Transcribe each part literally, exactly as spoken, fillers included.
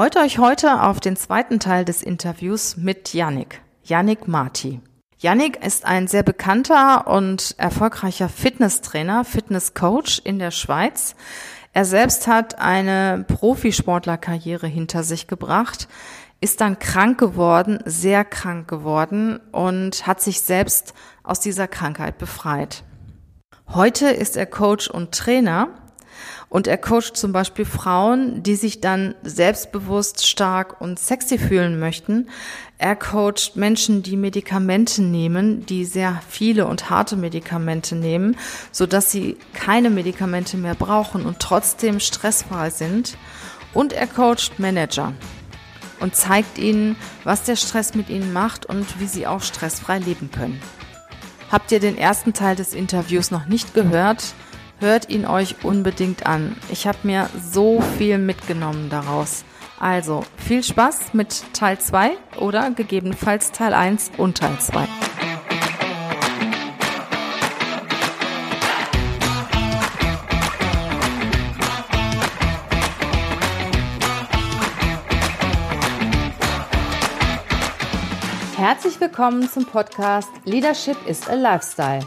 freut euch heute auf den zweiten Teil des Interviews mit Yannick, Yannick Marti. Yannick ist ein sehr bekannter und erfolgreicher Fitnesstrainer, Fitnesscoach in der Schweiz. Er selbst hat eine Profisportlerkarriere hinter sich gebracht, ist dann krank geworden, sehr krank geworden und hat sich selbst aus dieser Krankheit befreit. Heute ist er Coach und Trainer und er coacht zum Beispiel Frauen, die sich dann selbstbewusst, stark und sexy fühlen möchten. Er coacht Menschen, die Medikamente nehmen, die sehr viele und harte Medikamente nehmen, sodass sie keine Medikamente mehr brauchen und trotzdem stressfrei sind. Und er coacht Manager und zeigt ihnen, was der Stress mit ihnen macht und wie sie auch stressfrei leben können. Habt ihr den ersten Teil des Interviews noch nicht gehört? Hört ihn euch unbedingt an. Ich habe mir so viel mitgenommen daraus. Also viel Spaß mit Teil zwei oder gegebenenfalls Teil eins und Teil zwei. Herzlich willkommen zum Podcast Leadership is a Lifestyle.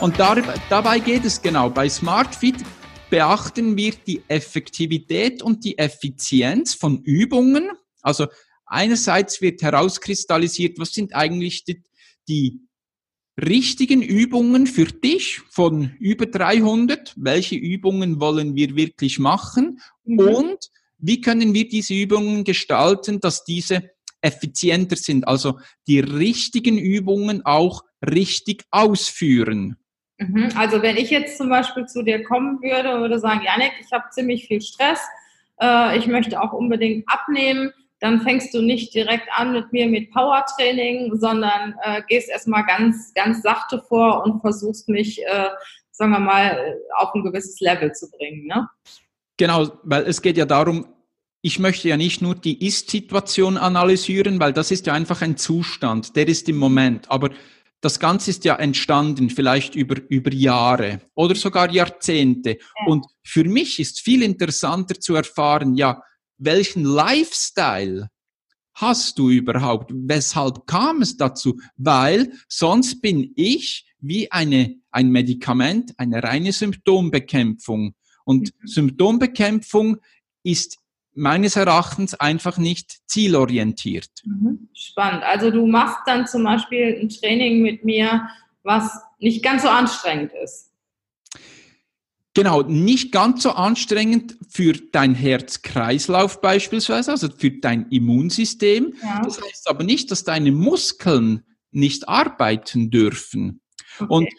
Und dabei geht es genau. Bei SmartFit beachten wir die Effektivität und die Effizienz von Übungen. Also einerseits wird herauskristallisiert, was sind eigentlich die, die richtigen Übungen für dich von über dreihundert? Welche Übungen wollen wir wirklich machen? Und wie können wir diese Übungen gestalten, dass diese effizienter sind? Also die richtigen Übungen auch richtig ausführen. Also wenn ich jetzt zum Beispiel zu dir kommen würde und würde sagen, Yannick, ich habe ziemlich viel Stress, äh, ich möchte auch unbedingt abnehmen, dann fängst du nicht direkt an mit mir mit Powertraining, sondern äh, gehst erstmal ganz, ganz sachte vor und versuchst mich, äh, sagen wir mal, auf ein gewisses Level zu bringen, ne? Genau, weil es geht ja darum, ich möchte ja nicht nur die Ist-Situation analysieren, weil das ist ja einfach ein Zustand, der ist im Moment, aber das Ganze ist ja entstanden, vielleicht über, über Jahre oder sogar Jahrzehnte. Und für mich ist viel interessanter zu erfahren, ja, welchen Lifestyle hast du überhaupt? Weshalb kam es dazu? Weil sonst bin ich wie eine, ein Medikament, eine reine Symptombekämpfung. Und mhm. Symptombekämpfung ist meines Erachtens einfach nicht zielorientiert. Spannend. Also du machst dann zum Beispiel ein Training mit mir, was nicht ganz so anstrengend ist. Genau, nicht ganz so anstrengend für dein Herz-Kreislauf beispielsweise, also für dein Immunsystem. Ja. Das heißt aber nicht, dass deine Muskeln nicht arbeiten dürfen. Okay. Und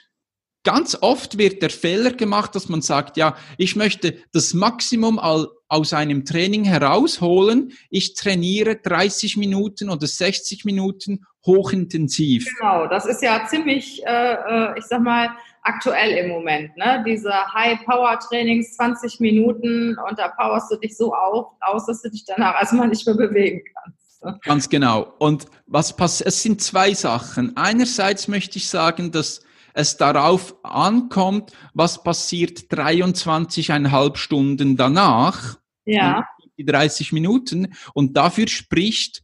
ganz oft wird der Fehler gemacht, dass man sagt, ja, ich möchte das Maximum aus einem Training herausholen. Ich trainiere dreißig Minuten oder sechzig Minuten hochintensiv. Genau, das ist ja ziemlich, äh, ich sag mal, aktuell im Moment, ne? Diese High-Power-Trainings, zwanzig Minuten, und da powerst du dich so auf, aus, dass du dich danach erstmal nicht mehr bewegen kannst. Ganz genau. Und was passiert? Es sind zwei Sachen. Einerseits möchte ich sagen, dass es darauf ankommt, was passiert dreiundzwanzig Komma fünf Stunden danach, ja, die dreißig Minuten. Und dafür spricht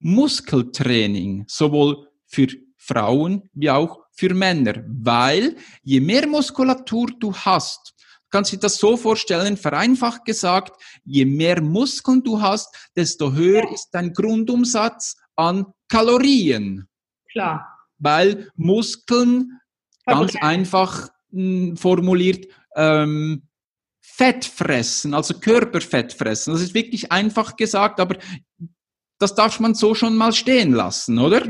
Muskeltraining, sowohl für Frauen wie auch für Männer. Weil je mehr Muskulatur du hast, kannst du dir das so vorstellen, vereinfacht gesagt, je mehr Muskeln du hast, desto höher ja. ist dein Grundumsatz an Kalorien. Klar. Weil Muskeln ganz einfach mh, formuliert, ähm, Fett fressen, also Körperfett fressen. Das ist wirklich einfach gesagt, aber das darf man so schon mal stehen lassen, oder?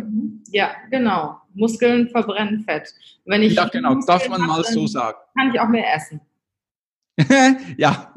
Ja, genau. Muskeln verbrennen Fett. Wenn ich ja, genau, Muskeln darf man mal so sagen. Kann ich auch mehr essen. Ja.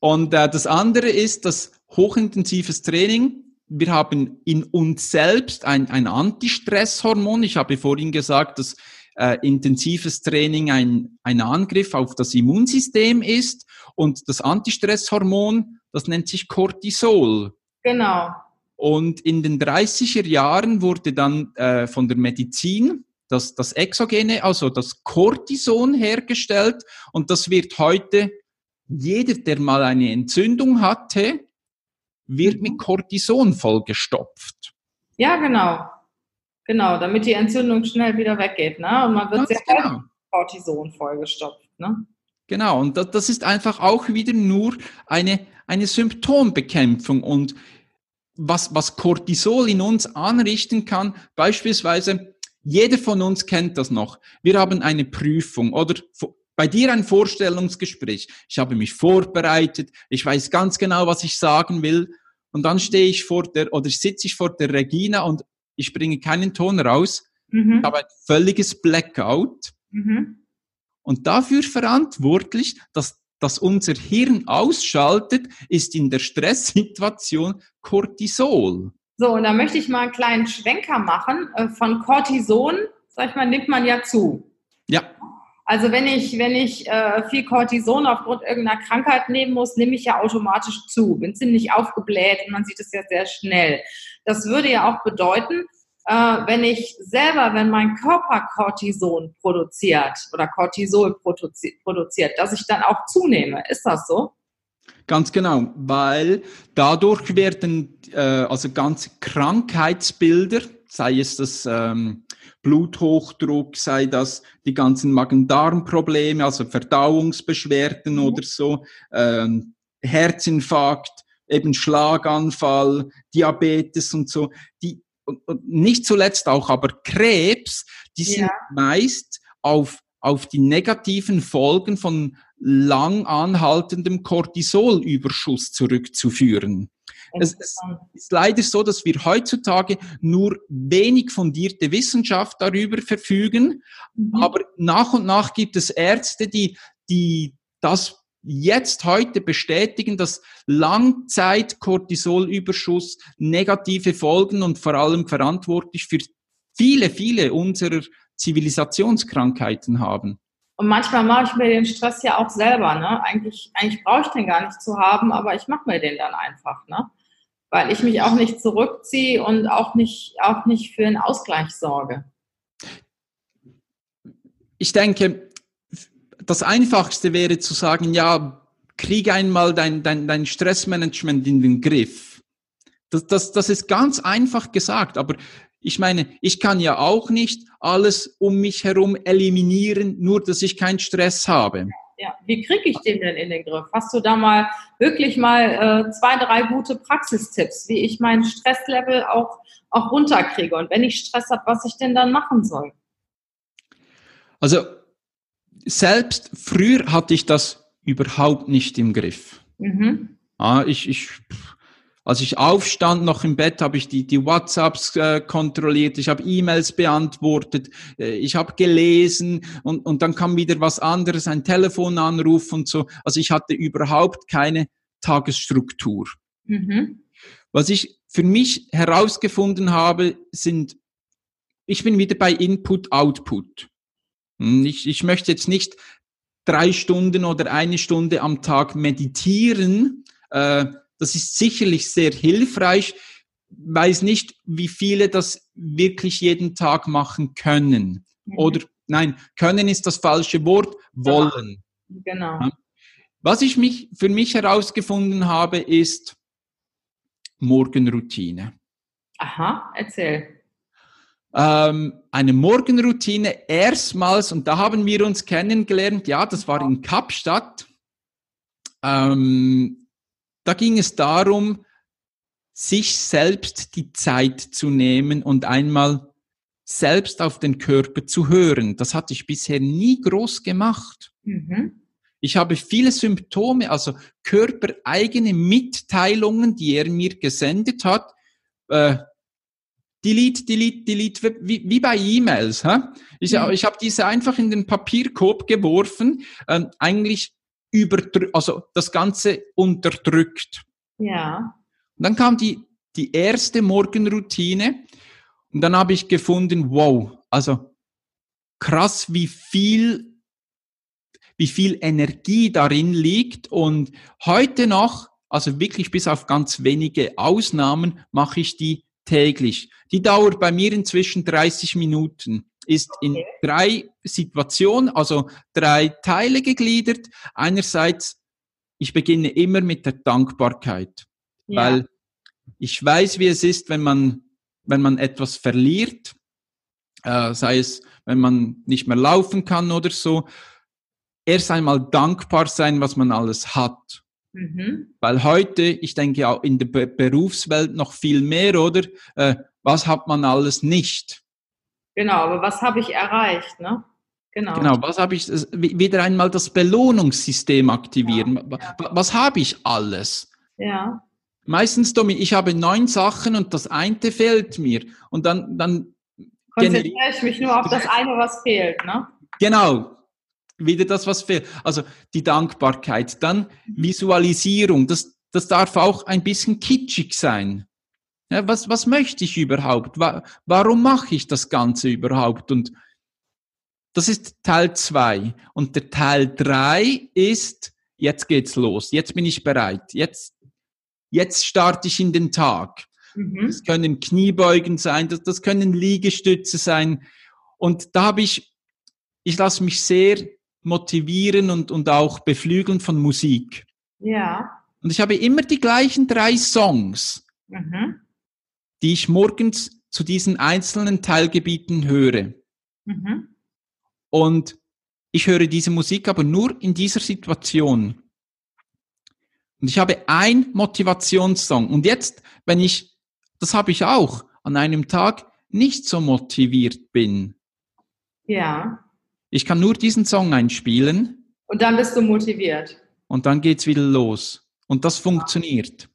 Und äh, das andere ist das hochintensives Training. Wir haben in uns selbst ein, ein Antistresshormon. Ich habe vorhin gesagt, dass äh, intensives Training ein, ein Angriff auf das Immunsystem ist. Und das Antistresshormon, das nennt sich Cortisol. Genau. Und in den dreißiger Jahren wurde dann äh, von der Medizin das, das Exogene, also das Cortison hergestellt. Und das wird heute, jeder, der mal eine Entzündung hatte, wird mit Cortison vollgestopft. Ja, genau. Genau, damit die Entzündung schnell wieder weggeht. Ne? Und man wird sehr genau. mit Cortison vollgestopft. Ne? Genau, und das, das ist einfach auch wieder nur eine, eine Symptombekämpfung. Und was, was Cortisol in uns anrichten kann, beispielsweise, jeder von uns kennt das noch. Wir haben eine Prüfung oder bei dir ein Vorstellungsgespräch. Ich habe mich vorbereitet, ich weiß ganz genau, was ich sagen will. Und dann stehe ich vor der, oder sitze ich vor der Regina und ich bringe keinen Ton raus. Mhm. Ich habe ein völliges Blackout. Mhm. Und dafür verantwortlich, dass, dass unser Hirn ausschaltet, ist in der Stresssituation Cortisol. So, und da möchte ich mal einen kleinen Schwenker machen. Von Cortison, sag ich mal, nimmt man ja zu. Ja. Also wenn ich, wenn ich äh, viel Cortison aufgrund irgendeiner Krankheit nehmen muss, nehme ich ja automatisch zu. Bin ziemlich aufgebläht und man sieht es ja sehr schnell. Das würde ja auch bedeuten, äh, wenn ich selber, wenn mein Körper Cortison produziert oder Cortisol produzi- produziert, dass ich dann auch zunehme. Ist das so? Ganz genau, weil dadurch werden äh, also ganze Krankheitsbilder, sei es das ähm, Bluthochdruck, sei das die ganzen Magen-Darm-Probleme, also Verdauungsbeschwerden mhm. oder so, ähm, Herzinfarkt, eben Schlaganfall, Diabetes und so. Die, und nicht zuletzt auch, aber Krebs, die ja. sind meist auf, auf die negativen Folgen von lang anhaltendem Cortisolüberschuss zurückzuführen. Es ist leider so, dass wir heutzutage nur wenig fundierte Wissenschaft darüber verfügen, mhm. aber nach und nach gibt es Ärzte, die, die das jetzt heute bestätigen, dass Langzeit-Cortisolüberschuss negative Folgen und vor allem verantwortlich für viele, viele unserer Zivilisationskrankheiten haben. Und manchmal mache ich mir den Stress ja auch selber, ne? Eigentlich, eigentlich brauche ich den gar nicht zu haben, aber ich mache mir den dann einfach, ne? Weil ich mich auch nicht zurückziehe und auch nicht, auch nicht für einen Ausgleich sorge. Ich denke, das Einfachste wäre zu sagen, ja, krieg einmal dein, dein, dein Stressmanagement in den Griff. Das, das, das ist ganz einfach gesagt, aber ich meine, ich kann ja auch nicht alles um mich herum eliminieren, nur dass ich keinen Stress habe. Ja, wie kriege ich den denn in den Griff? Hast du da mal wirklich mal äh, zwei, drei gute Praxistipps, wie ich meinen Stresslevel auch, auch runterkriege? Und wenn ich Stress habe, was ich denn dann machen soll? Also selbst früher hatte ich das überhaupt nicht im Griff. Mhm. Ja, ich... ich Als ich aufstand, noch im Bett, habe ich die, die WhatsApps äh, kontrolliert, ich habe E-Mails beantwortet, äh, ich habe gelesen und, und dann kam wieder was anderes, ein Telefonanruf und so. Also ich hatte überhaupt keine Tagesstruktur. Mhm. Was ich für mich herausgefunden habe, sind, ich bin wieder bei Input-Output. Ich, ich möchte jetzt nicht drei Stunden oder eine Stunde am Tag meditieren, äh, das ist sicherlich sehr hilfreich. Weiß nicht, wie viele das wirklich jeden Tag machen können. Mhm. Oder nein, können ist das falsche Wort, wollen. Genau. Ja. Was ich mich für mich herausgefunden habe, ist Morgenroutine. Aha, erzähl. Ähm, eine Morgenroutine erstmals, und da haben wir uns kennengelernt, ja, das war in Kapstadt. Ähm, Da ging es darum, sich selbst die Zeit zu nehmen und einmal selbst auf den Körper zu hören. Das hatte ich bisher nie groß gemacht. Mhm. Ich habe viele Symptome, also körpereigene Mitteilungen, die er mir gesendet hat. Äh, delete, delete, delete, wie, wie bei E-Mails. Hä? Ich, mhm. ich habe diese einfach in den Papierkorb geworfen. Ähm, eigentlich überdrückt, also das Ganze unterdrückt. Ja. Und dann kam die, die erste Morgenroutine und dann habe ich gefunden, wow, also krass, wie viel, wie viel Energie darin liegt. Und heute noch, also wirklich bis auf ganz wenige Ausnahmen, mache ich die täglich. Die dauert bei mir inzwischen dreißig Minuten. Ist in drei Situationen, also drei Teile gegliedert. Einerseits, ich beginne immer mit der Dankbarkeit, ja. Weil ich weiß, wie es ist, wenn man, wenn man etwas verliert, äh, sei es, wenn man nicht mehr laufen kann oder so. Erst einmal dankbar sein, was man alles hat. Mhm. Weil heute, ich denke auch in der Be- Berufswelt noch viel mehr, oder? Äh, was hat man alles nicht? Genau, aber was habe ich erreicht, ne? Genau. Genau, was habe ich, wieder einmal das Belohnungssystem aktivieren. Ja, ja. Was, was habe ich alles? Ja. Meistens, Domi, ich habe neun Sachen und das eine fehlt mir. Und dann, dann konzentriere ich mich nur auf das eine, was fehlt, ne? Genau, wieder das, was fehlt. Also die Dankbarkeit, dann Visualisierung, das, das darf auch ein bisschen kitschig sein. Ja, was, was möchte ich überhaupt? Warum mache ich das Ganze überhaupt? Und das ist Teil zwei. Und der Teil drei ist, jetzt geht's los, jetzt bin ich bereit, jetzt, jetzt starte ich in den Tag. Mhm. Das können Kniebeugen sein, das, das können Liegestütze sein. Und da habe ich, ich lasse mich sehr motivieren und, und auch beflügeln von Musik. Ja. Und ich habe immer die gleichen drei Songs. Mhm. Die ich morgens zu diesen einzelnen Teilgebieten höre. Mhm. Und ich höre diese Musik aber nur in dieser Situation. Und ich habe ein Motivationssong. Und jetzt, wenn ich, das habe ich auch, an einem Tag nicht so motiviert bin. Ja. Ich kann nur diesen Song einspielen. Und dann bist du motiviert. Und dann geht's wieder los. Und das funktioniert.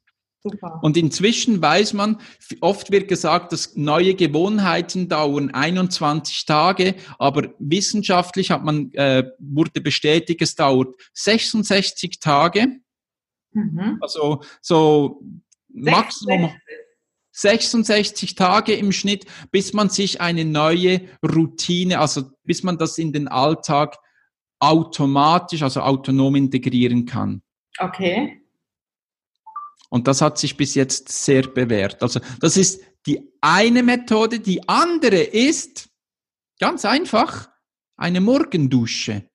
Super. Und inzwischen weiß man, oft wird gesagt, dass neue Gewohnheiten dauern einundzwanzig Tage, aber wissenschaftlich hat man, äh, wurde bestätigt, es dauert sechsundsechzig Tage. Mhm. Also so Maximum sechsundsechzig Tage im Schnitt, bis man sich eine neue Routine, also bis man das in den Alltag automatisch, also autonom integrieren kann. Okay. Und das hat sich bis jetzt sehr bewährt. Also das ist die eine Methode. Die andere ist, ganz einfach, eine Morgendusche.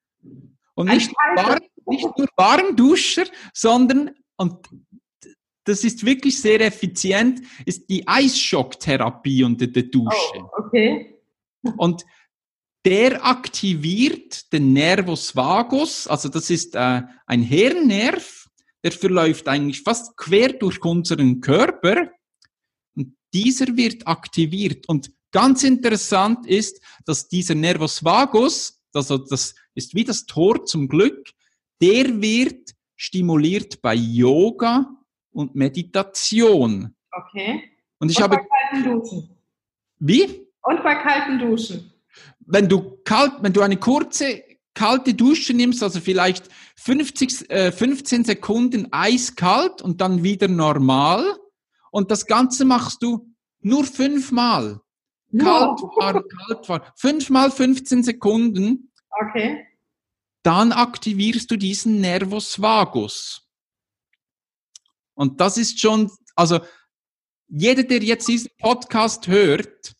Und nicht, warm, nicht nur Warmduscher, sondern, und das ist wirklich sehr effizient, ist die Eisschocktherapie unter der Dusche. Oh, okay. Und der aktiviert den Nervus vagus, also das ist äh, ein Hirnnerv, der verläuft eigentlich fast quer durch unseren Körper und dieser wird aktiviert. Und ganz interessant ist, dass dieser Nervus vagus, also das ist wie das Tor zum Glück, der wird stimuliert bei Yoga und Meditation. Okay. Und ich und habe bei kalten Duschen. Wie? Und bei kalten Duschen. Wenn du kalt, wenn du eine kurze kalte Dusche nimmst, also vielleicht fünfzig, äh, fünfzehn Sekunden eiskalt und dann wieder normal. Und das Ganze machst du nur fünfmal. No. Kalt warm, kalt warm. Fünfmal fünfzehn Sekunden. Okay. Dann aktivierst du diesen Nervus vagus. Und das ist schon, also jeder, der jetzt diesen Podcast hört,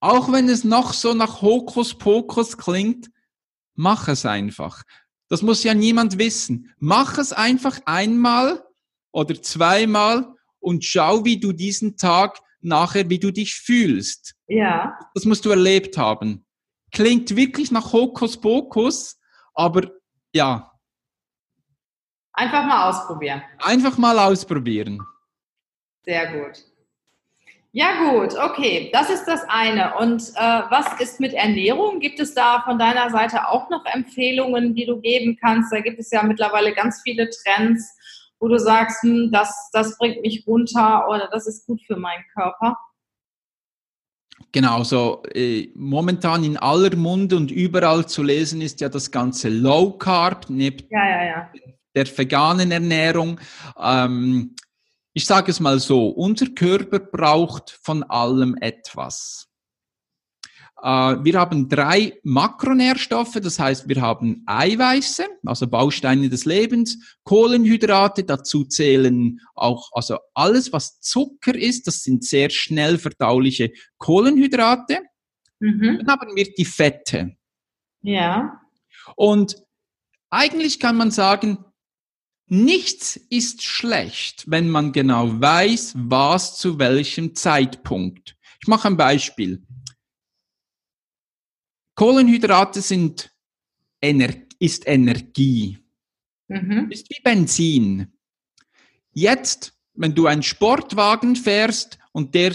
auch wenn es noch so nach Hokuspokus klingt, mach es einfach. Das muss ja niemand wissen. Mach es einfach einmal oder zweimal und schau, wie du diesen Tag nachher, wie du dich fühlst. Ja. Das musst du erlebt haben. Klingt wirklich nach Hokuspokus, aber ja. Einfach mal ausprobieren. Einfach mal ausprobieren. Sehr gut. Ja gut, okay, das ist das eine. Und äh, was ist mit Ernährung? Gibt es da von deiner Seite auch noch Empfehlungen, die du geben kannst? Da gibt es ja mittlerweile ganz viele Trends, wo du sagst, hm, das, das bringt mich runter oder das ist gut für meinen Körper. Genau, so äh, momentan in aller Munde und überall zu lesen ist ja das ganze Low Carb, neben ja, ja, ja. der veganen Ernährung. Ähm, ich sage es mal so, unser Körper braucht von allem etwas. Äh, wir haben drei Makronährstoffe, das heißt, wir haben Eiweiße, also Bausteine des Lebens, Kohlenhydrate, dazu zählen auch, also alles, was Zucker ist, das sind sehr schnell verdauliche Kohlenhydrate. Mhm. Dann haben wir die Fette. Ja. Und eigentlich kann man sagen, nichts ist schlecht, wenn man genau weiß, was zu welchem Zeitpunkt. Ich mache ein Beispiel. Kohlenhydrate sind Ener- ist Energie. Mhm. Ist wie Benzin. Jetzt, wenn du einen Sportwagen fährst und der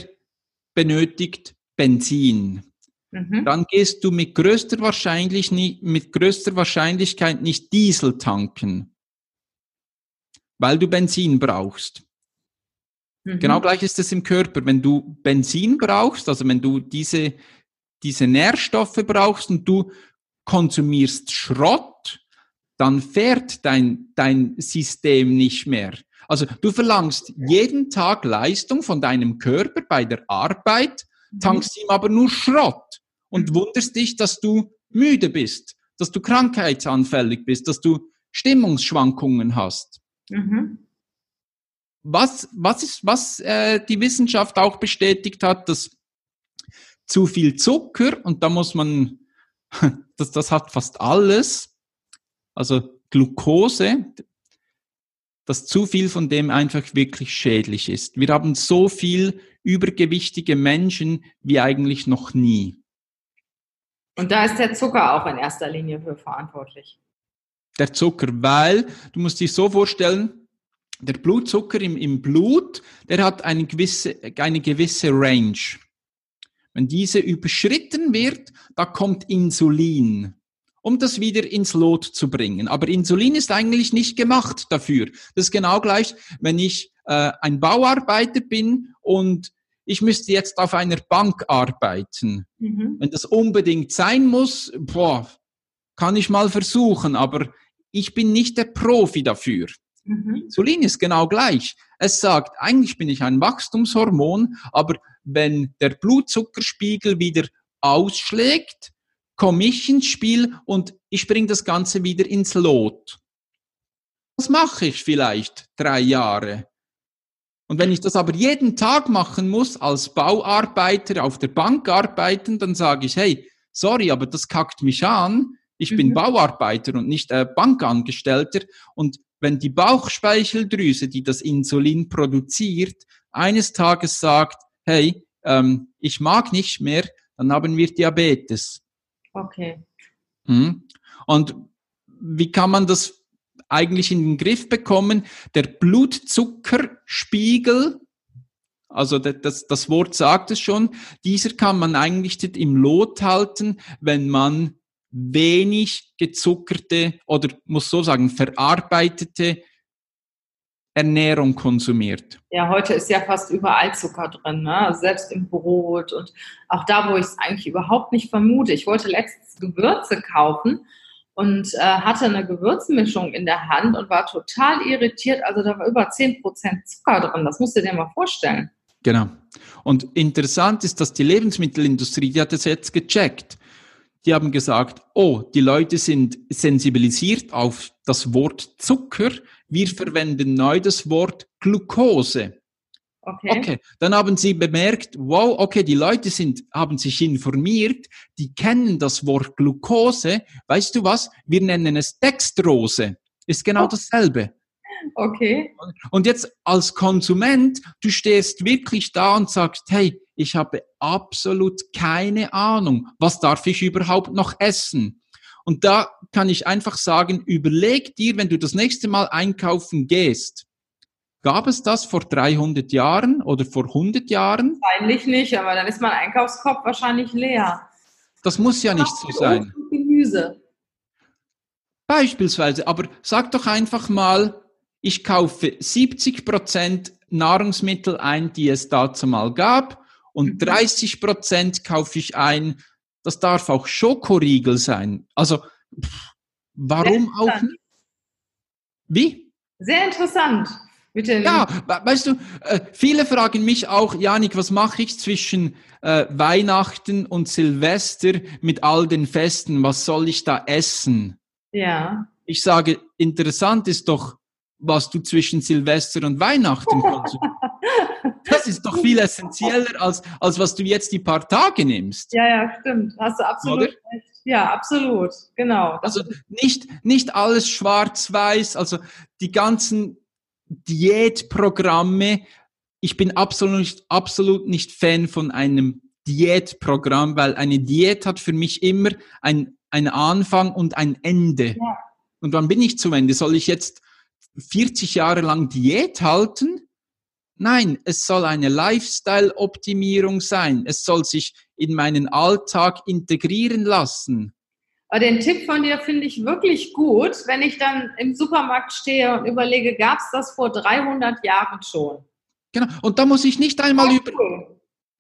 benötigt Benzin, mhm. dann gehst du mit größter Wahrscheinlich nie, mit größter Wahrscheinlichkeit nicht Diesel tanken, weil du Benzin brauchst. Mhm. Genau gleich ist es im Körper. Wenn du Benzin brauchst, also wenn du diese diese Nährstoffe brauchst und du konsumierst Schrott, dann fährt dein, dein System nicht mehr. Also du verlangst jeden Tag Leistung von deinem Körper bei der Arbeit, tankst mhm. ihm aber nur Schrott und mhm. wunderst dich, dass du müde bist, dass du krankheitsanfällig bist, dass du Stimmungsschwankungen hast. Mhm. Was, was, ist, was äh, die Wissenschaft auch bestätigt hat, dass zu viel Zucker, und da muss man, das, das hat fast alles, also Glucose, dass zu viel von dem einfach wirklich schädlich ist. Wir haben so viel übergewichtige Menschen wie eigentlich noch nie. Und da ist der Zucker auch in erster Linie für verantwortlich. Der Zucker, weil, du musst dich so vorstellen, der Blutzucker im, im Blut, der hat eine gewisse, eine gewisse Range. Wenn diese überschritten wird, da kommt Insulin, um das wieder ins Lot zu bringen. Aber Insulin ist eigentlich nicht gemacht dafür. Das ist genau gleich, wenn ich äh, ein Bauarbeiter bin und ich müsste jetzt auf einer Bank arbeiten. Mhm. Wenn das unbedingt sein muss, boah, kann ich mal versuchen, aber ich bin nicht der Profi dafür. Mhm. Insulin ist genau gleich. Es sagt, eigentlich bin ich ein Wachstumshormon, aber wenn der Blutzuckerspiegel wieder ausschlägt, komme ich ins Spiel und ich bringe das Ganze wieder ins Lot. Das mache ich vielleicht drei Jahre. Und wenn ich das aber jeden Tag machen muss, als Bauarbeiter auf der Bank arbeiten, dann sage ich, hey, sorry, aber das kackt mich an. Ich mhm. bin Bauarbeiter und nicht äh, Bankangestellter. Und wenn die Bauchspeicheldrüse, die das Insulin produziert, eines Tages sagt, hey, ähm, ich mag nicht mehr, dann haben wir Diabetes. Okay. Mhm. Und wie kann man das eigentlich in den Griff bekommen? Der Blutzuckerspiegel, also das, das Wort sagt es schon, dieser kann man eigentlich nicht im Lot halten, wenn man wenig gezuckerte oder muss so sagen, verarbeitete Ernährung konsumiert. Ja, heute ist ja fast überall Zucker drin, ne? Also selbst im Brot und auch da, wo ich es eigentlich überhaupt nicht vermute. Ich wollte letztens Gewürze kaufen und äh, hatte eine Gewürzmischung in der Hand und war total irritiert. Also da war über zehn Prozent Zucker drin. Das musst du dir mal vorstellen. Genau. Und interessant ist, dass die Lebensmittelindustrie, die hat das jetzt gecheckt. Die haben gesagt, oh, die Leute sind sensibilisiert auf das Wort Zucker. Wir verwenden neu das Wort Glucose. Okay. Okay. Dann haben sie bemerkt, wow, okay, die Leute sind, haben sich informiert, die kennen das Wort Glucose. Weißt du was? Wir nennen es Dextrose. Ist genau dasselbe. Okay. Und jetzt als Konsument, du stehst wirklich da und sagst, hey, ich habe absolut keine Ahnung, was darf ich überhaupt noch essen? Und da kann ich einfach sagen, überleg dir, wenn du das nächste Mal einkaufen gehst, gab es das vor dreihundert Jahren oder vor hundert Jahren? Wahrscheinlich nicht, aber dann ist mein Einkaufskorb wahrscheinlich leer. Das muss ja nicht so sein. Gemüse. Beispielsweise, aber sag doch einfach mal, ich kaufe siebzig Prozent Nahrungsmittel ein, die es dazu mal gab, und dreißig Prozent kaufe ich ein. Das darf auch Schokoriegel sein. Also pff, warum auch nicht? Wie? Sehr interessant. Bitte. Ja, weißt du, viele fragen mich auch, Yannick, was mache ich zwischen äh, Weihnachten und Silvester mit all den Festen? Was soll ich da essen? Ja. Ich sage, interessant ist doch, was du zwischen Silvester und Weihnachten konsumierst. Das ist doch viel essentieller, als, als was du jetzt die paar Tage nimmst. Ja, ja, stimmt. Hast du absolut recht. Ja, absolut. Genau. Also nicht, nicht alles schwarz-weiß, also die ganzen Diätprogramme. Ich bin absolut, absolut nicht Fan von einem Diätprogramm, weil eine Diät hat für mich immer ein, ein Anfang und ein Ende. Ja. Und wann bin ich zum Ende? Soll ich jetzt vierzig Jahre lang Diät halten? Nein, es soll eine Lifestyle-Optimierung sein. Es soll sich in meinen Alltag integrieren lassen. Aber den Tipp von dir finde ich wirklich gut, wenn ich dann im Supermarkt stehe und überlege, gab es das vor dreihundert Jahren schon? Genau, und da muss ich nicht einmal okay. über...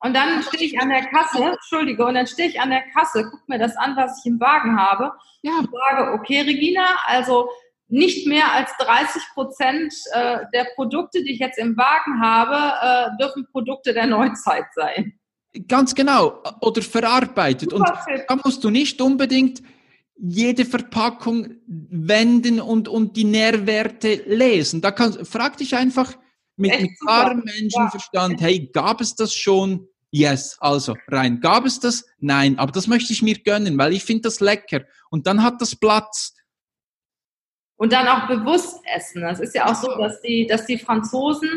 Und dann stehe ich an der Kasse, Entschuldige, und dann stehe ich an der Kasse, gucke mir das an, was ich im Wagen habe, ja. und sage, okay, Regina, also nicht mehr als dreißig Prozent der Produkte, die ich jetzt im Wagen habe, dürfen Produkte der Neuzeit sein. Ganz genau. Oder verarbeitet. Und da musst du nicht unbedingt jede Verpackung wenden und, und die Nährwerte lesen. Da kannst, frag dich einfach mit klarem Menschenverstand, ja. hey, gab es das schon? Yes, also rein. Gab es das? Nein. Aber das möchte ich mir gönnen, weil ich finde das lecker. Und dann hat das Platz. Und dann auch bewusst essen. Das ist ja auch so, dass die, dass die Franzosen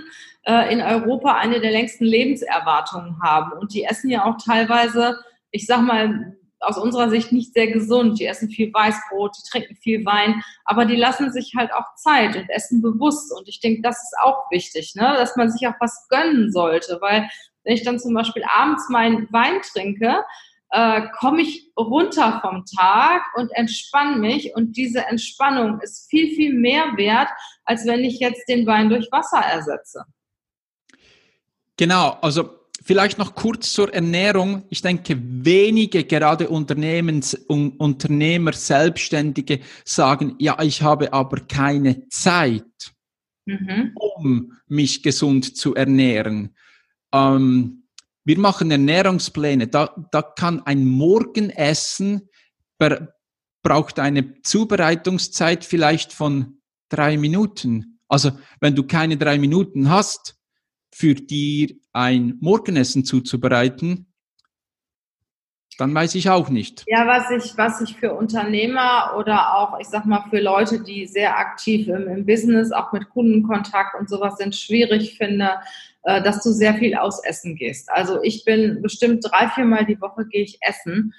äh, in Europa eine der längsten Lebenserwartungen haben. Und die essen ja auch teilweise, ich sag mal, aus unserer Sicht nicht sehr gesund. Die essen viel Weißbrot, die trinken viel Wein, aber die lassen sich halt auch Zeit und essen bewusst. Und ich denke, das ist auch wichtig, ne? Dass man sich auch was gönnen sollte. Weil wenn ich dann zum Beispiel abends meinen Wein trinke, Äh, komme ich runter vom Tag und entspanne mich. Und diese Entspannung ist viel, viel mehr wert, als wenn ich jetzt den Wein durch Wasser ersetze. Genau, also vielleicht noch kurz zur Ernährung. Ich denke, wenige, gerade Unternehmens, um, Unternehmer, Selbstständige sagen, ja, ich habe aber keine Zeit, mhm. um mich gesund zu ernähren. Ähm, Wir machen Ernährungspläne, da, da kann ein Morgenessen, ber, braucht eine Zubereitungszeit vielleicht von drei Minuten. Also wenn du keine drei Minuten hast, für dir ein Morgenessen zuzubereiten, dann weiß ich auch nicht. Ja, was ich, was ich für Unternehmer oder auch, ich sag mal, für Leute, die sehr aktiv im, im Business, auch mit Kundenkontakt und sowas sind, schwierig finde, dass du sehr viel ausessen gehst. Also ich bin bestimmt drei, viermal die Woche gehe ich essen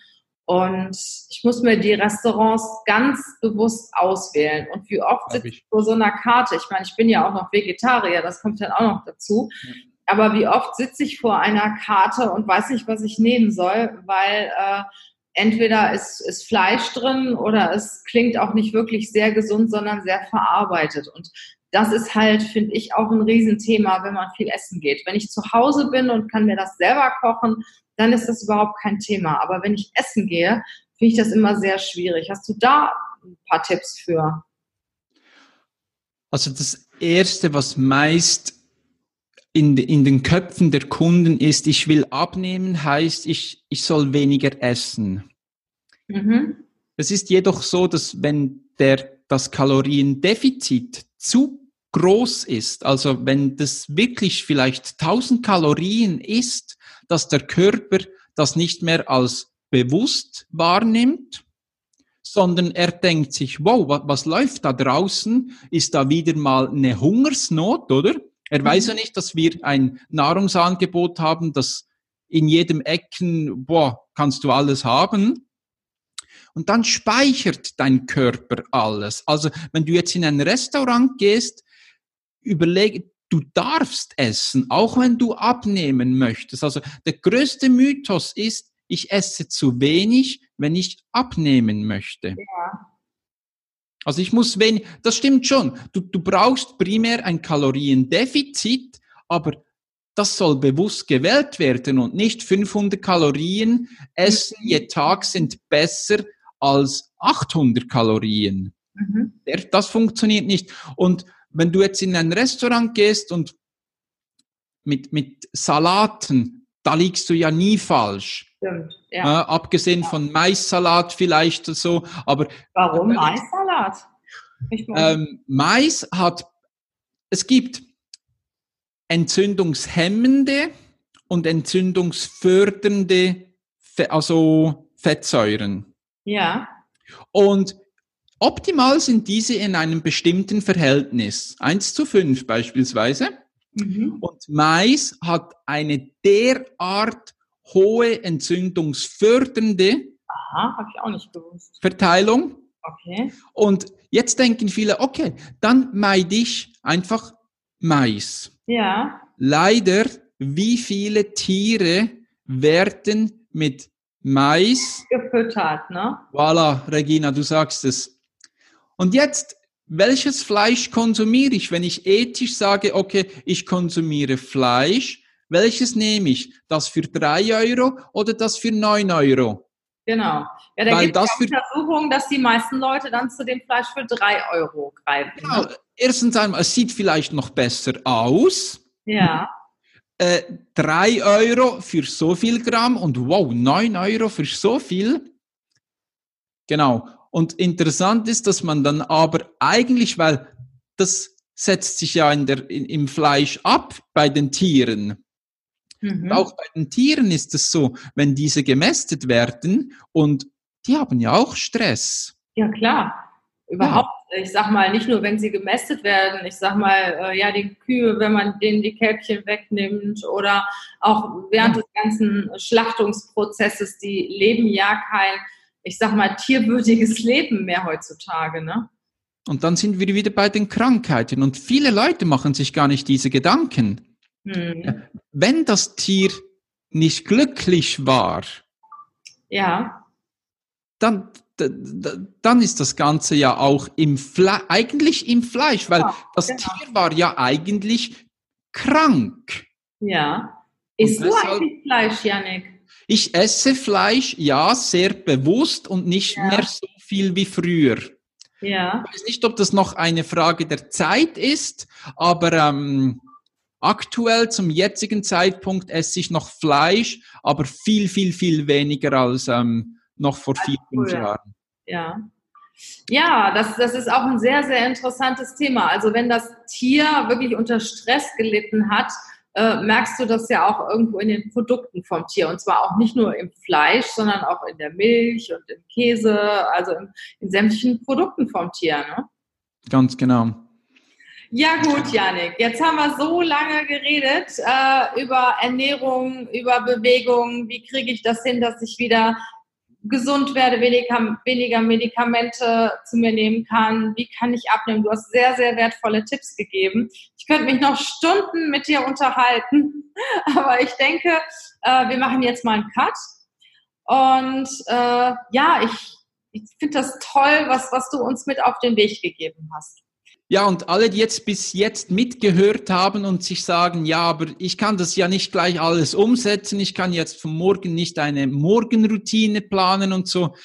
und ich muss mir die Restaurants ganz bewusst auswählen. Und wie oft sitze ich vor so einer Karte? Ich meine, ich bin ja auch noch Vegetarier, das kommt dann auch noch dazu. Ja. Aber wie oft sitze ich vor einer Karte und weiß nicht, was ich nehmen soll, weil äh, entweder ist, ist Fleisch drin oder es klingt auch nicht wirklich sehr gesund, sondern sehr verarbeitet. Und das ist halt, finde ich, auch ein Riesenthema, wenn man viel essen geht. Wenn ich zu Hause bin und kann mir das selber kochen, dann ist das überhaupt kein Thema. Aber wenn ich essen gehe, finde ich das immer sehr schwierig. Hast du da ein paar Tipps für? Also das Erste, was meist in, in den Köpfen der Kunden ist, ich will abnehmen, heißt, ich, ich soll weniger essen. Mhm. Es ist jedoch so, dass wenn der, das Kaloriendefizit zu groß ist, also wenn das wirklich vielleicht tausend Kalorien ist, dass der Körper das nicht mehr als bewusst wahrnimmt, sondern er denkt sich, wow, was, was läuft da draußen? Ist da wieder mal eine Hungersnot, oder? Er weiß ja nicht, dass wir ein Nahrungsangebot haben, das in jedem Ecken, boah, kannst du alles haben. Und dann speichert dein Körper alles. Also wenn du jetzt in ein Restaurant gehst, überlege, du darfst essen, auch wenn du abnehmen möchtest. Also der größte Mythos ist, ich esse zu wenig, wenn ich abnehmen möchte. Ja. Also ich muss wenig, das stimmt schon. Du, du brauchst primär ein Kaloriendefizit, aber das soll bewusst gewählt werden und nicht fünfhundert Kalorien Essen mhm. je Tag sind besser als achthundert Kalorien. Mhm. Das funktioniert nicht. Und wenn du jetzt in ein Restaurant gehst und mit, mit Salaten, da liegst du ja nie falsch. Stimmt, ja. Äh, abgesehen ja. von Maissalat vielleicht oder so. Aber, warum äh, Maissalat? Ähm, Mais hat, es gibt entzündungshemmende und entzündungsfördernde Fe- also Fettsäuren. Ja. Und optimal sind diese in einem bestimmten Verhältnis, eins zu fünf beispielsweise. Mhm. Und Mais hat eine derart hohe entzündungsfördernde Aha, hab ich auch nicht gewusst. Verteilung. Okay. Und jetzt denken viele, okay, dann meide ich einfach Mais. Ja. Leider, wie viele Tiere werden mit Mais gefüttert, ne? Voilà, Regina, du sagst es. Und jetzt, welches Fleisch konsumiere ich? Wenn ich ethisch sage, okay, ich konsumiere Fleisch, welches nehme ich? Das für drei Euro oder das für neun Euro? Genau. Ja, da gibt es Untersuchungen, dass die meisten Leute dann zu dem Fleisch für drei Euro greifen. Genau. Erstens einmal, es sieht vielleicht noch besser aus. Ja. Äh, drei Euro für so viel Gramm und wow, neun Euro für so viel. Genau. Und interessant ist, dass man dann aber eigentlich, weil das setzt sich ja in der, in, im Fleisch ab bei den Tieren. Mhm. Auch bei den Tieren ist es so, wenn diese gemästet werden und die haben ja auch Stress. Ja, klar. Überhaupt, ja. Ich sag mal, nicht nur, wenn sie gemästet werden, ich sag mal, ja, die Kühe, wenn man denen die Kälbchen wegnimmt oder auch während ja. des ganzen Schlachtungsprozesses, die leben ja kein, ich sag mal, tierwürdiges Leben mehr heutzutage, ne? Und dann sind wir wieder bei den Krankheiten und viele Leute machen sich gar nicht diese Gedanken. Hm. Wenn das Tier nicht glücklich war, ja. dann... dann ist das Ganze ja auch im Fle- eigentlich im Fleisch, weil ja, das genau. Tier war ja eigentlich krank. Ja. Isst du eigentlich Fleisch, Yannick? Ich esse Fleisch, ja, sehr bewusst und nicht ja. mehr so viel wie früher. Ja. Ich weiß nicht, ob das noch eine Frage der Zeit ist, aber ähm, aktuell zum jetzigen Zeitpunkt esse ich noch Fleisch, aber viel, viel, viel weniger als ähm, noch vor vier, fünf Jahren. Ja, ja das, das ist auch ein sehr, sehr interessantes Thema. Also wenn das Tier wirklich unter Stress gelitten hat, äh, merkst du das ja auch irgendwo in den Produkten vom Tier. Und zwar auch nicht nur im Fleisch, sondern auch in der Milch und im Käse, also in, in sämtlichen Produkten vom Tier. Ne? Ganz genau. Ja gut, Yannick, jetzt haben wir so lange geredet äh, über Ernährung, über Bewegung. Wie kriege ich das hin, dass ich wieder gesund werde, weniger, weniger Medikamente zu mir nehmen kann, wie kann ich abnehmen? Du hast sehr, sehr wertvolle Tipps gegeben. Ich könnte mich noch Stunden mit dir unterhalten, aber ich denke, äh, wir machen jetzt mal einen Cut. Und äh, ja, ich, ich finde das toll, was, was du uns mit auf den Weg gegeben hast. Ja, und alle, die jetzt bis jetzt mitgehört haben und sich sagen, ja, aber ich kann das ja nicht gleich alles umsetzen, ich kann jetzt von morgen nicht eine Morgenroutine planen und so.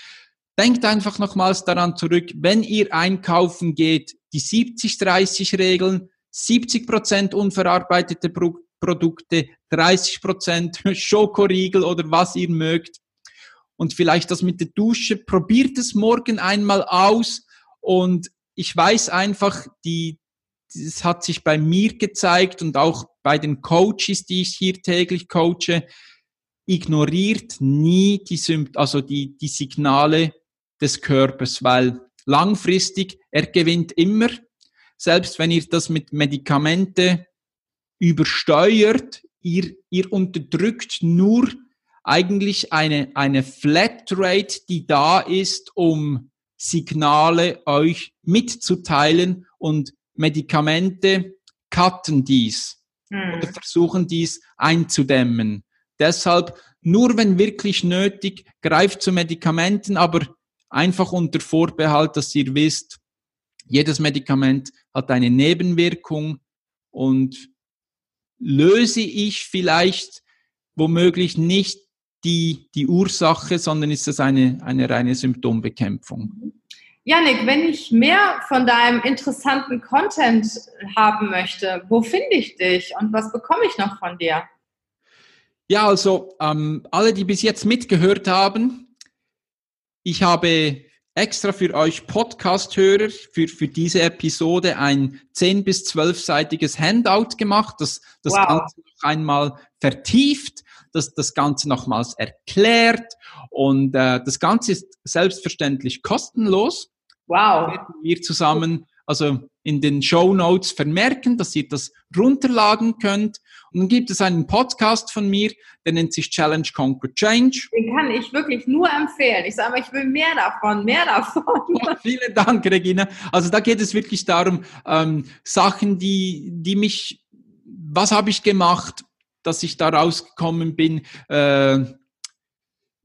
Denkt einfach nochmals daran zurück, wenn ihr einkaufen geht, die siebzig dreißig Regeln, siebzig Prozent unverarbeitete Pro- Produkte, dreißig Prozent Schokoriegel oder was ihr mögt. Und vielleicht das mit der Dusche, probiert es morgen einmal aus und ich weiß einfach, die, das hat sich bei mir gezeigt und auch bei den Coaches, die ich hier täglich coache, ignoriert nie die, also die, die Signale des Körpers, weil langfristig, er gewinnt immer, selbst wenn ihr das mit Medikamente übersteuert, ihr, ihr unterdrückt nur eigentlich eine, eine Flatrate, die da ist, um Signale euch mitzuteilen und Medikamente cutten dies hm. oder versuchen dies einzudämmen. Deshalb nur wenn wirklich nötig, greift zu Medikamenten, aber einfach unter Vorbehalt, dass ihr wisst, jedes Medikament hat eine Nebenwirkung und löse ich vielleicht womöglich nicht die, die Ursache, sondern ist das eine, eine reine Symptombekämpfung? Yannick, wenn ich mehr von deinem interessanten Content haben möchte, wo finde ich dich und was bekomme ich noch von dir? Ja, also ähm, alle, die bis jetzt mitgehört haben, ich habe extra für euch Podcast-Hörer für, für diese Episode ein zehn- bis zwölfseitiges Handout gemacht, das das wow. Ganze noch einmal vertieft, das, das Ganze nochmals erklärt und äh, das Ganze ist selbstverständlich kostenlos. Wow. Das werden wir zusammen also in den Shownotes vermerken, dass ihr das runterladen könnt. Und dann gibt es einen Podcast von mir, der nennt sich Challenge Conquer Change. Den kann ich wirklich nur empfehlen. Ich sage mal, ich will mehr davon, mehr davon. Oh, vielen Dank, Regina. Also da geht es wirklich darum, ähm, Sachen, die, die mich, was habe ich gemacht, dass ich da rausgekommen bin, äh,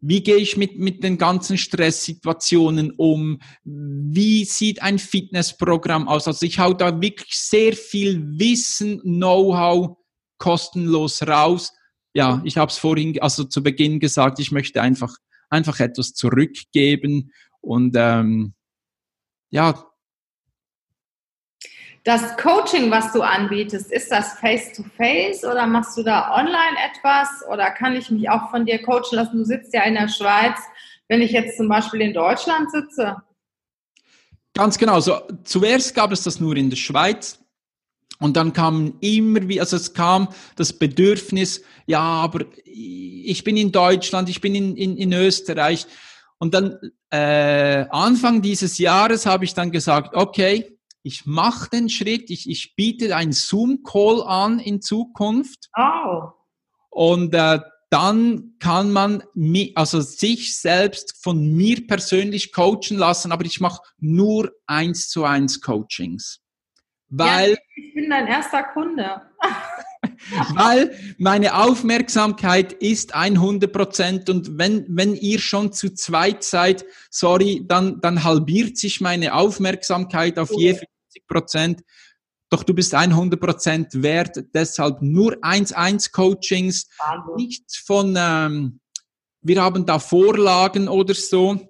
wie gehe ich mit, mit den ganzen Stresssituationen um? Wie sieht ein Fitnessprogramm aus? Also ich hau da wirklich sehr viel Wissen, Know-how kostenlos raus. Ja, ich habe es vorhin, also zu Beginn gesagt, ich möchte einfach, einfach etwas zurückgeben und ähm, ja. Das Coaching, was du anbietest, ist das Face-to-Face oder machst du da online etwas oder kann ich mich auch von dir coachen lassen? Du sitzt ja in der Schweiz, wenn ich jetzt zum Beispiel in Deutschland sitze. Ganz genau. So, zuerst gab es das nur in der Schweiz und dann kam immer wieder, also es kam das Bedürfnis, ja, aber ich bin in Deutschland, ich bin in, in, in Österreich und dann äh, Anfang dieses Jahres habe ich dann gesagt, okay, ich mache den Schritt, ich, ich biete einen Zoom-Call an in Zukunft. Oh. Und äh, dann kann man mi- also sich selbst von mir persönlich coachen lassen, aber ich mache nur eins zu eins Coachings. Weil, ja, ich bin dein erster Kunde. Weil meine Aufmerksamkeit ist hundert Prozent und wenn, wenn ihr schon zu zweit seid, sorry, dann, dann halbiert sich meine Aufmerksamkeit auf je fünfzig Prozent. Doch du bist hundert Prozent wert, deshalb nur eins zu eins Coachings, nichts von, ähm, wir haben da Vorlagen oder so.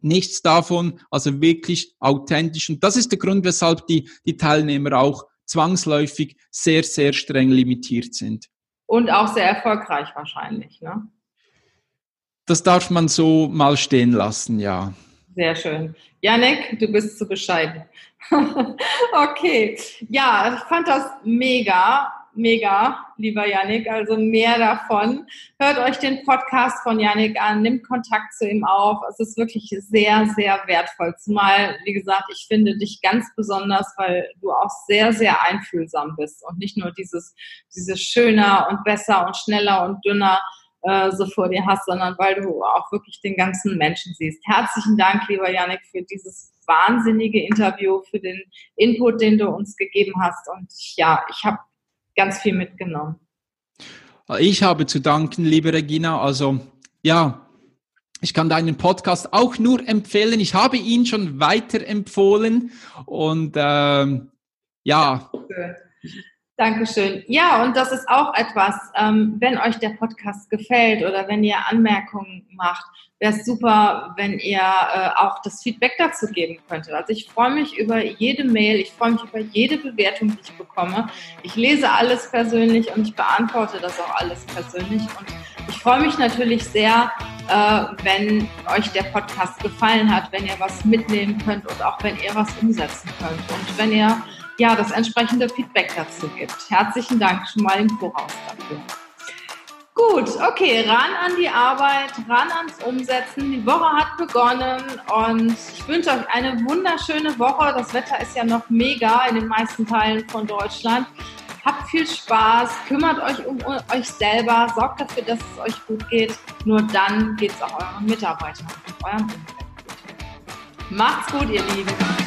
Nichts davon, also wirklich authentisch. Und das ist der Grund, weshalb die, die Teilnehmer auch zwangsläufig sehr, sehr streng limitiert sind. Und auch sehr erfolgreich wahrscheinlich, ne? Das darf man so mal stehen lassen, ja. Sehr schön. Yannick, du bist zu bescheiden. Okay. Ja, ich fand das mega. Mega, lieber Yannick, also mehr davon. Hört euch den Podcast von Yannick an, nimmt Kontakt zu ihm auf. Es ist wirklich sehr, sehr wertvoll. Zumal, wie gesagt, ich finde dich ganz besonders, weil du auch sehr, sehr einfühlsam bist und nicht nur dieses, dieses schöner und besser und schneller und dünner äh, so vor dir hast, sondern weil du auch wirklich den ganzen Menschen siehst. Herzlichen Dank, lieber Yannick, für dieses wahnsinnige Interview, für den Input, den du uns gegeben hast. Und ja, ich habe ganz viel mitgenommen. Ich habe zu danken, liebe Regina. Also ja, ich kann deinen Podcast auch nur empfehlen. Ich habe ihn schon weiterempfohlen und ähm, ja. Dankeschön. Dankeschön. Ja, und das ist auch etwas, ähm, wenn euch der Podcast gefällt oder wenn ihr Anmerkungen macht, wäre es super, wenn ihr äh, auch das Feedback dazu geben könntet. Also ich freue mich über jede Mail, ich freue mich über jede Bewertung, die ich bekomme. Ich lese alles persönlich und ich beantworte das auch alles persönlich. Und ich freue mich natürlich sehr, äh, wenn euch der Podcast gefallen hat, wenn ihr was mitnehmen könnt und auch wenn ihr was umsetzen könnt. Und wenn ihr ja, das entsprechende Feedback dazu gibt. Herzlichen Dank schon mal im Voraus dafür. Gut, okay, ran an die Arbeit, ran ans Umsetzen. Die Woche hat begonnen und ich wünsche euch eine wunderschöne Woche. Das Wetter ist ja noch mega in den meisten Teilen von Deutschland. Habt viel Spaß, kümmert euch um euch selber, sorgt dafür, dass es euch gut geht. Nur dann geht es auch euren Mitarbeitern und eurem Umsetzen. Macht's gut, ihr Lieben.